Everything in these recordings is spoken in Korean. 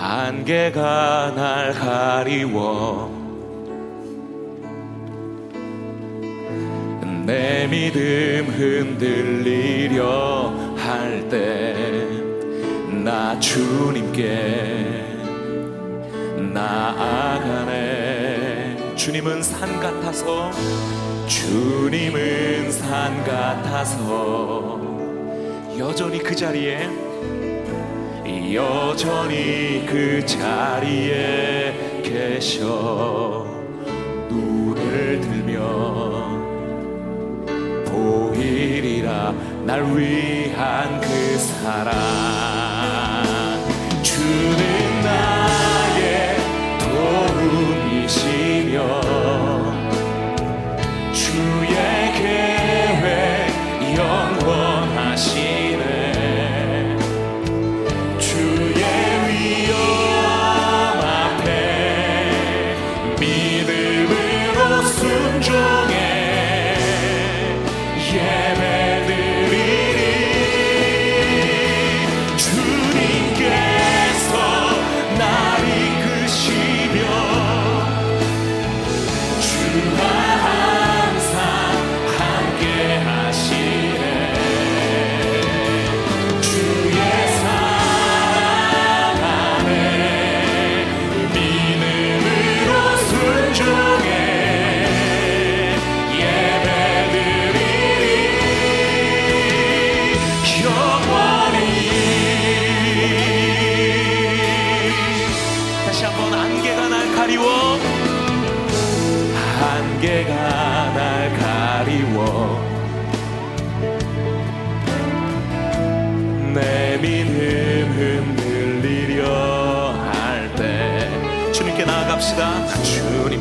안개가 날 가리워 내 믿음 흔들리려 할 때 나 주님께 나아가네. 주님은 산 같아서, 주님은 산 같아서 여전히 그 자리에, 여전히 그 자리에 계셔. 눈을 들면 보이리라 날 위한 그 사랑. 주는 나의 도움이시며 주의 계획 영원하시며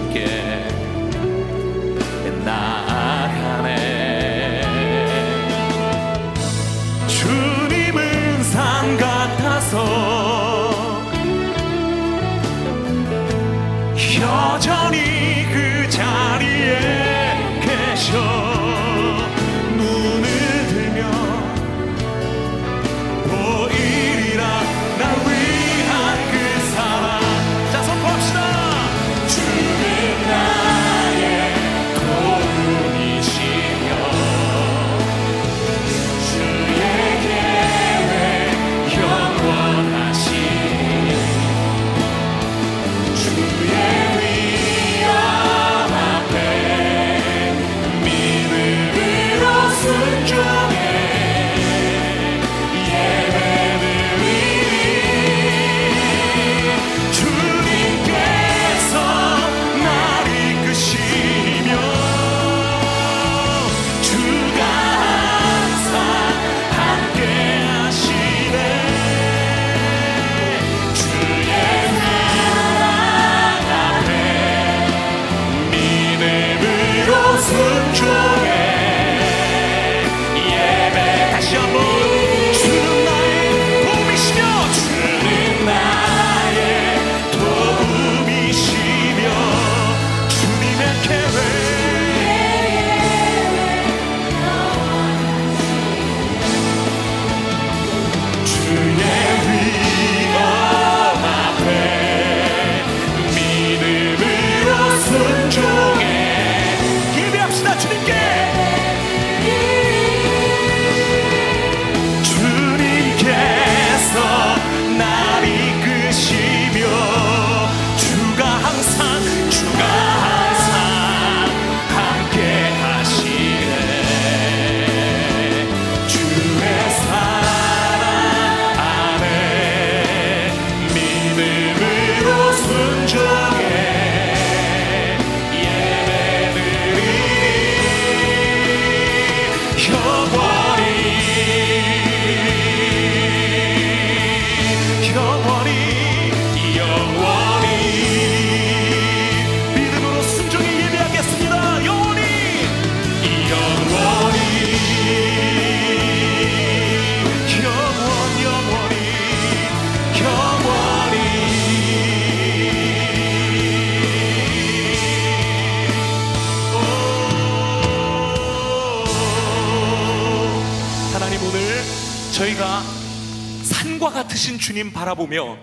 주님께 나아가네. 주님은 산 같아서 여전히 그 자리에 계셔. 눈을 들면 보이리라 날 위한 그 사랑. 자, 선포합시다. 저희가 산과 같으신 주님 바라보며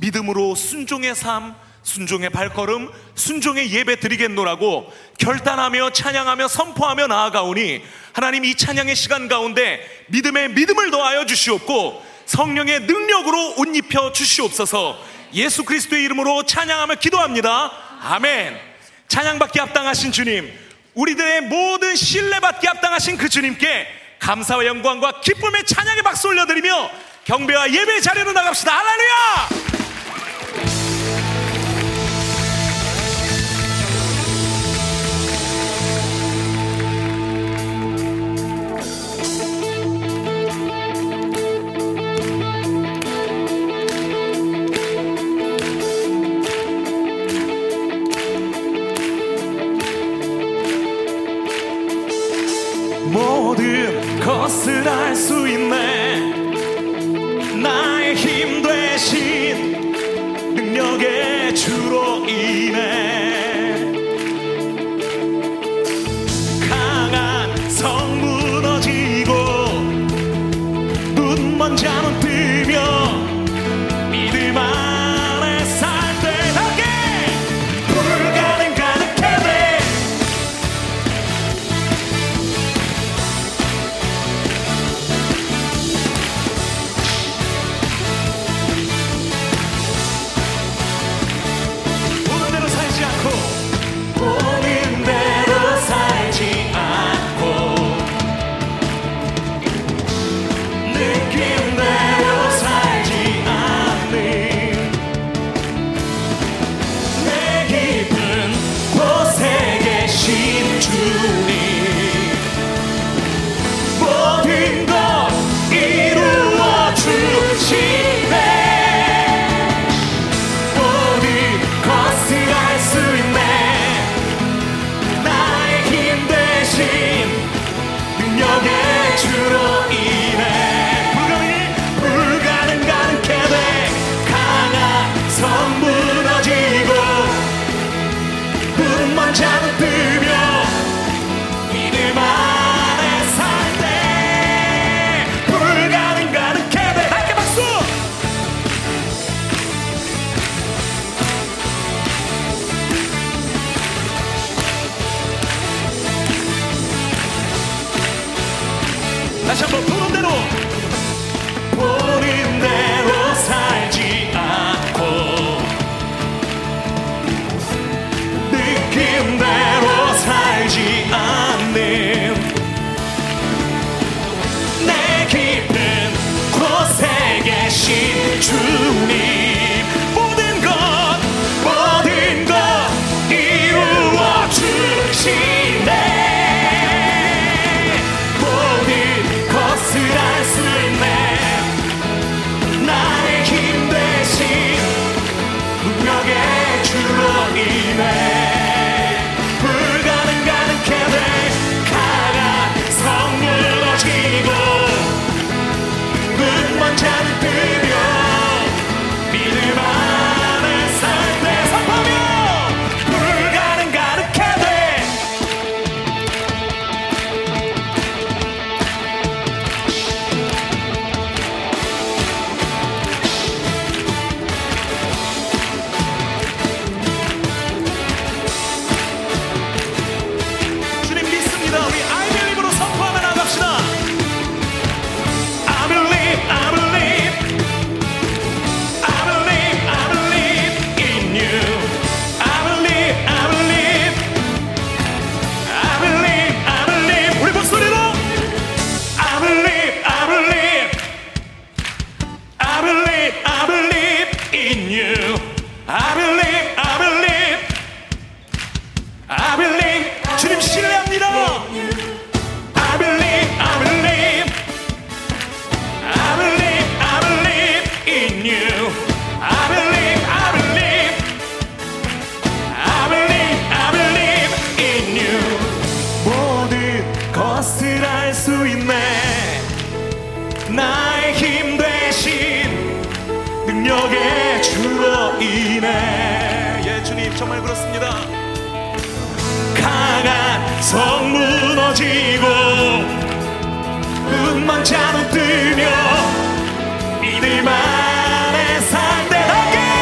믿음으로 순종의 삶, 순종의 발걸음, 순종의 예배 드리겠노라고 결단하며 찬양하며 선포하며 나아가오니 하나님 이 찬양의 시간 가운데 믿음에 믿음을 더하여 주시옵고 성령의 능력으로 옷 입혀 주시옵소서. 예수 그리스도의 이름으로 찬양하며 기도합니다. 아멘. 찬양받기 합당하신 주님, 우리들의 모든 신뢰받기 합당하신 그 주님께 감사와 영광과 기쁨의 찬양의 박수 올려드리며 경배와 예배의 자리로 나갑시다. 할렐루야. 모든 것을 알 수 있네. 나의 힘 되신 능력의 주로 인해 강한 성 무너지고 눈먼 자는 뜨며 믿음 안에 살 때 함께 불가능하게 돼. 보는 대로 살지 않고 보는 대로 살지 않고 느낀 대로 살지 않는 내 깊은 곳에 계신 주님 모든 것 이루어 주시네. 모든 것을 알 수 있네. 나의 힘 대신 능력의 주로 인해 불가능하게 돼. 강한 성 무너지고 구름만 자는 뜨며 믿음 안에 살때 불가능하게 돼. 함께 박수. 다시 한번 보는 대로 보는 대로 살지 않고 느낀 대로 살지 않는 내 깊은 곳에 계신 주님 모든 것 이루어 주시네. 모든 것을 알 수 있네. 나의 힘 대신 능력의 주로 인해 불가능하게 돼. 강한 성을 얻히고 눈먼 자는 뜨며 믿음 안에 살때 선포하며 불가능하게 돼. 주님 믿습니다. 우리 아이벨립으로 선포하며 나갑시다. I believe, I believe, I believe, I believe in you. I believe, I believe, I believe, I believe. 우리 목소리로 I believe, I believe, I believe, I believe in you. I believe, I believe, I believe. 주님 신뢰합니다. I believe, I believe, I believe, I believe in you. I believe, I believe, I believe, I believe in you. 모든 것을 알 수 있네. 나의 힘 대신 능력의 주로 인해. 예 주님 정말 그렇습니다. 강한 성 무너지고 눈만 자로 뜨며 믿음 안에 산대하게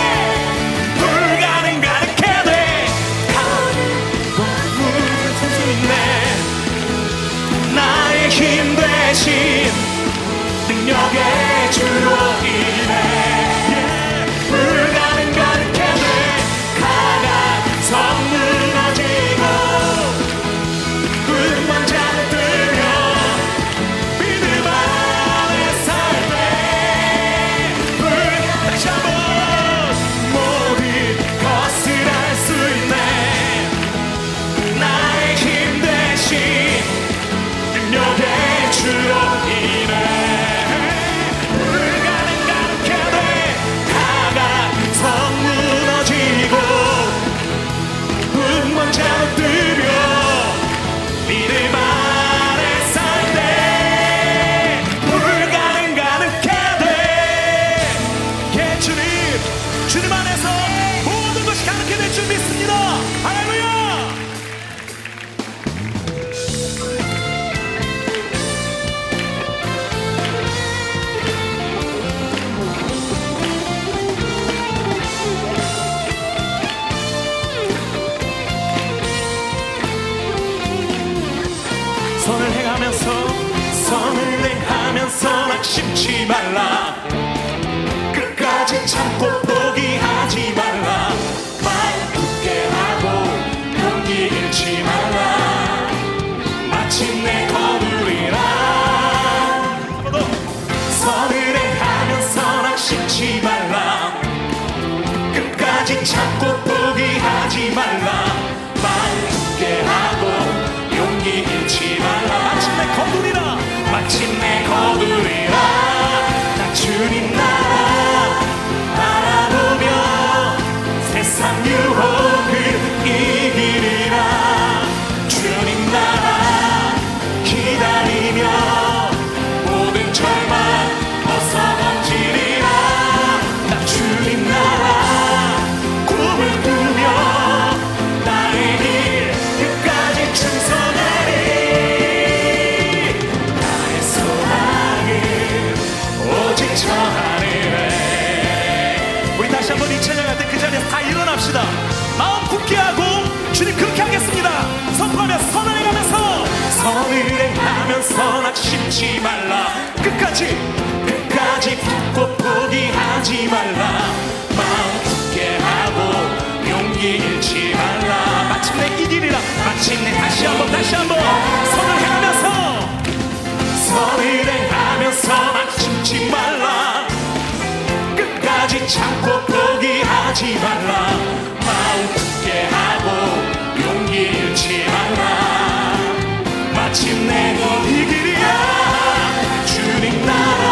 주님 안에서 모든 것이 가르쳐 될 줄 믿습니다. 할렐루야. 선을 행하면서 낙심치 말라. 끝까지 참고 포기하지 말라. 말 굳게 하고 용기 잃지 말라. 마침내 거두리라. 선을 행하면서 낙심치 말라. 끝까지 참고 포기하지 말라. 말 굳게 하고 용기 잃지 말라. 마침내 거두리라. 마침내 거두리라. 나 주님 나라 바라보며 세상 유혹을 이기리라. 주님 나라 기다리며 모든 절망 벗어 던지리라. 나 주님 나라 꿈을 꾸며 나의 일 끝까지 충성하리라. 우리 다시 한번 이 찬양할 때 그 자리에서 다 일어납시다. 마음 굳게 하고 주님 그렇게 하겠습니다. 선포하며 선을 행하면서 낙심치 말라. 끝까지 붙고 포기하지 말라. 마음 굳게 하고 용기 잃지 말라. 마침내 이기리라. 마침내 다시 한번 선을 행하면서 낙심치 말라. 끝까지 참고 포기하지 말라. 마음 굳게 하고 용기 잃지 말라. 마침내 너 이기리라. 주님 나라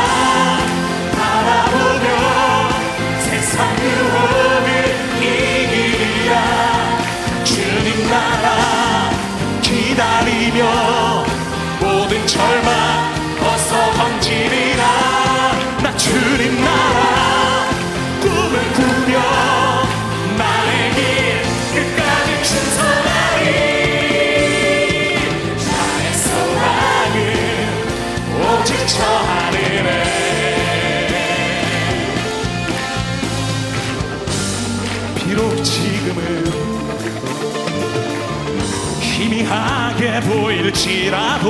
바라보며 세상 유혹을 이기리라. 주님 나라 기다리며 모든 절망 벗어 던지리라. 나 주님 나라 꿈을 꾸며 나의 길 끝까지 충성하리. 나의 소망은 오직 저 하늘에. 비록 지금은 희미하게 보일지라도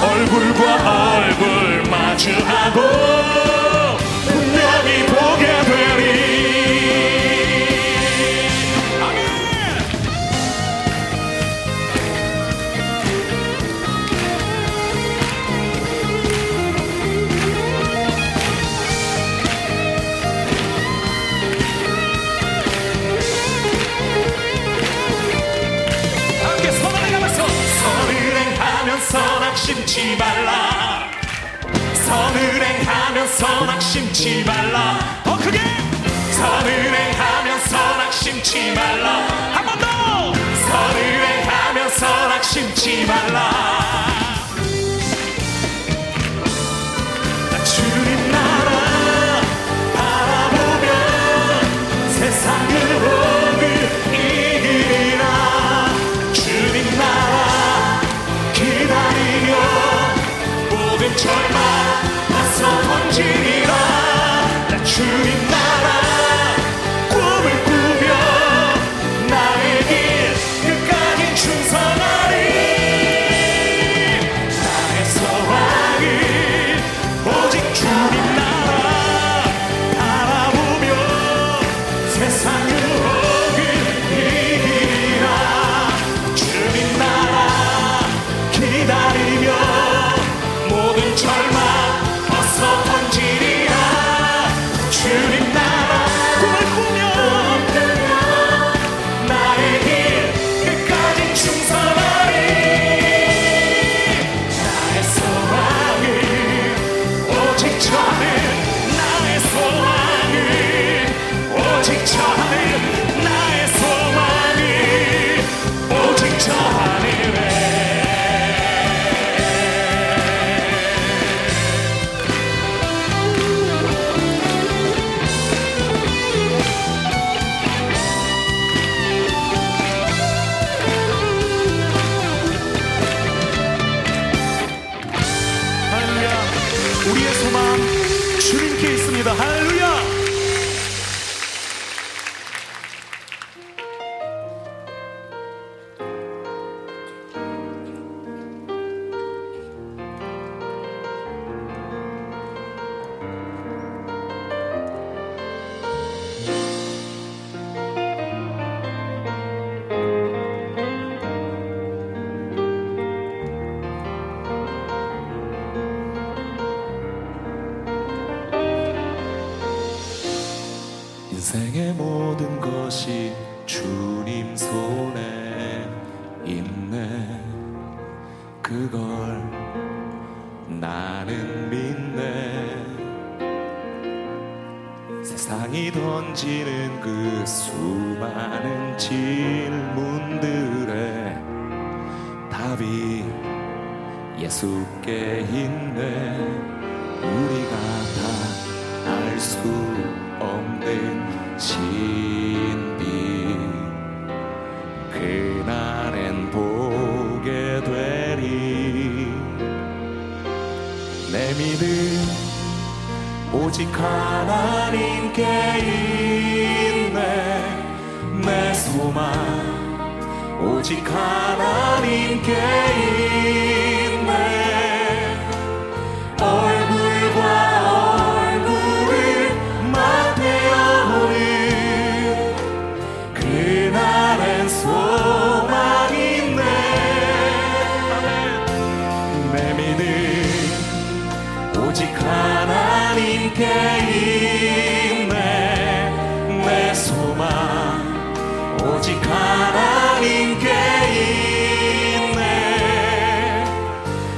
얼굴과 얼굴 마주하고 분명히 보게 되리. 아멘. 함께 선을 행하면서 낙심치 말라. 선을 행하면서 낙심치 말라. 더 크게. 선을 행하면서 낙심치 말라. 한 번 더. 선을 행하면서 낙심치 말라. 나 주님 나라 바라보며 세상으로 절망 벗어 던지리라. 나 주님 나라 꿈을 꾸며 나의 길 끝까지 충성하리. 나의 소망은 오직 주님 나라 바라보며 세상 유혹을 이기리라. 주님 나라 기다리며 절망 벗어 던지리라. 주님 나라 꿈을 꾸며 나의 길 끝까지 충성하리. 나의 소망은 오직 저 하늘. 나의 소망은 오직 저 하늘. 나의 소망은 오직 저 하늘에. 인생의 모든 것이 주님 손에 있네. 그걸 나는 믿네. 세상이 던지는 그 수많은 질문들에 답이 예수께 있네. 우리가 다 알 수 없는 신비, 그날엔 보게 되리. 내 믿음 오직 하나님께 있네. 내 소망 오직 하나님께 있네. 얼굴과 하나님께 있네. 내 소망 오직 하나님께 있네.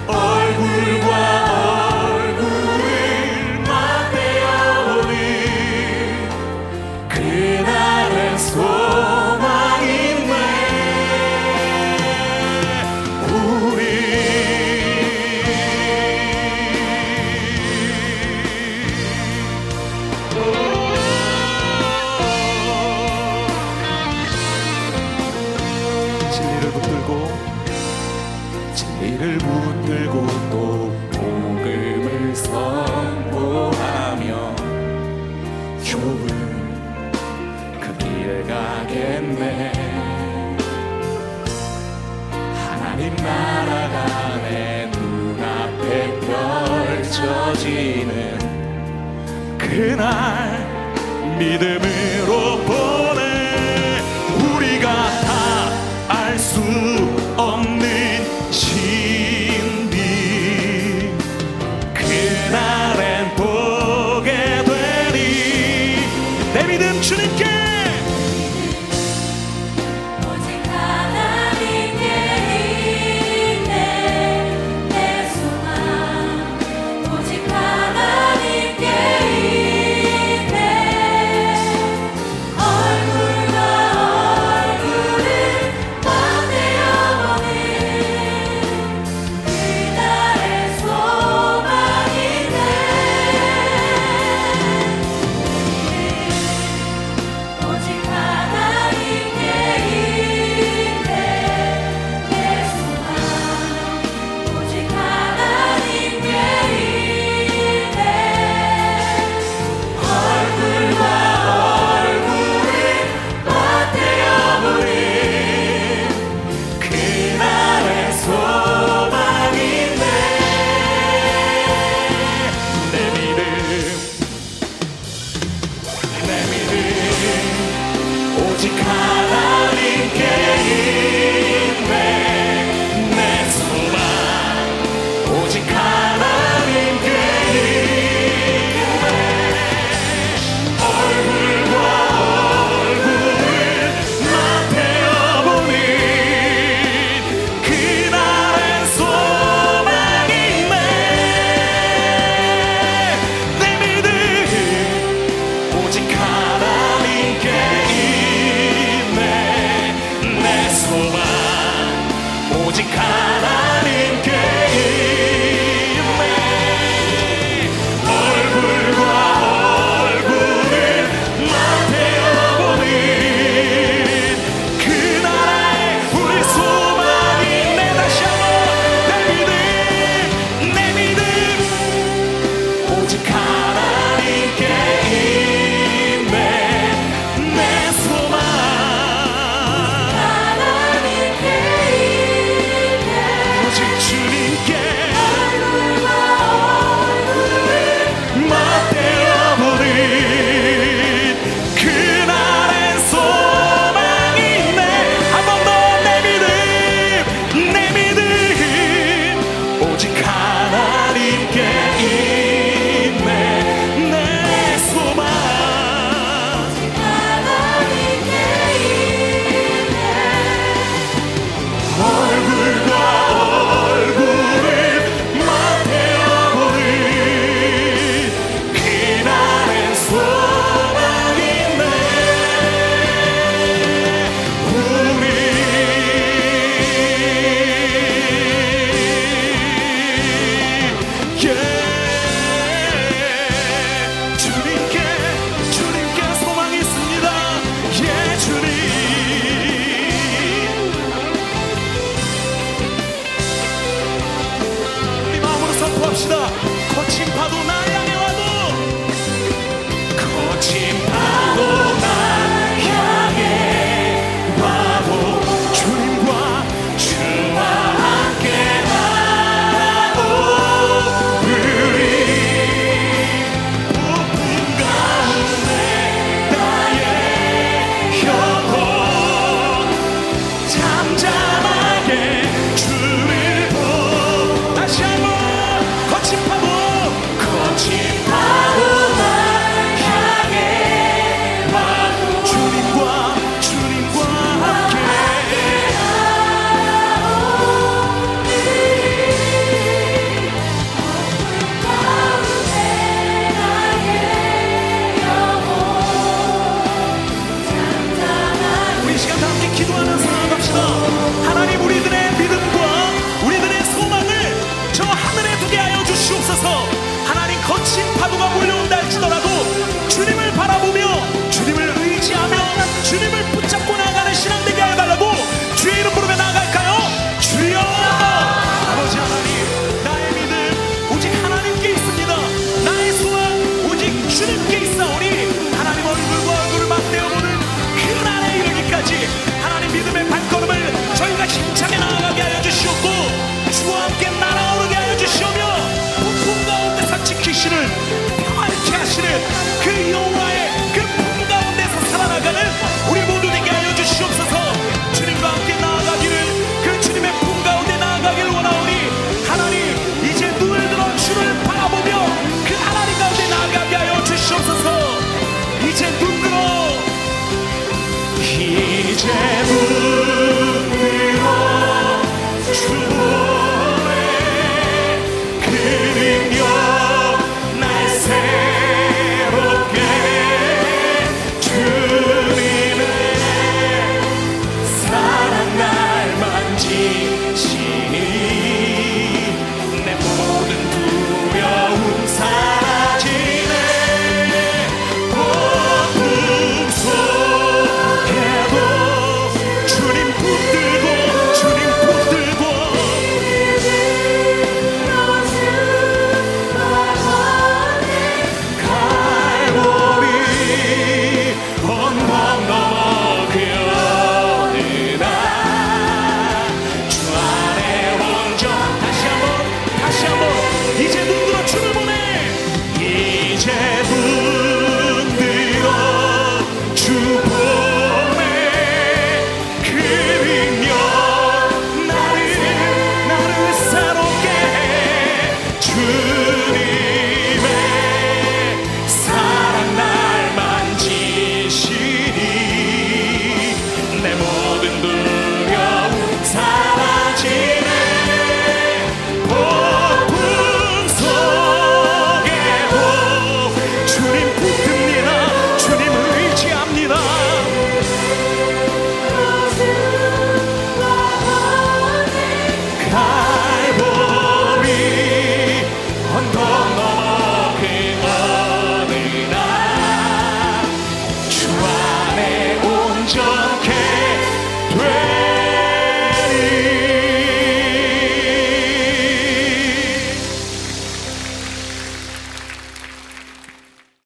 얼굴과 얼굴을 맞대어오는 그날의 소망이네. 우리 진리를 붙들고 또 복음을 선포하며 좁은 그 길을 가겠네. 하나님 나라가 내 눈앞에 펼쳐지는 그날 믿음으로 보내. 우리가 다 알 수 없는 신비, 그날엔 보게 되리. 내 믿음 주님께 오직 하나님께 있네. 내 소망 오직 하나님께 있네. 얼굴과 얼굴을 맞대어보는 그날의 소망이네. 오직 하나님께 있네. 내 소망 오직 하나님께 있네. 얼굴과 얼굴을 맞대어보는 그날의 소망이네. 내 믿음 오직 하나님께 있네.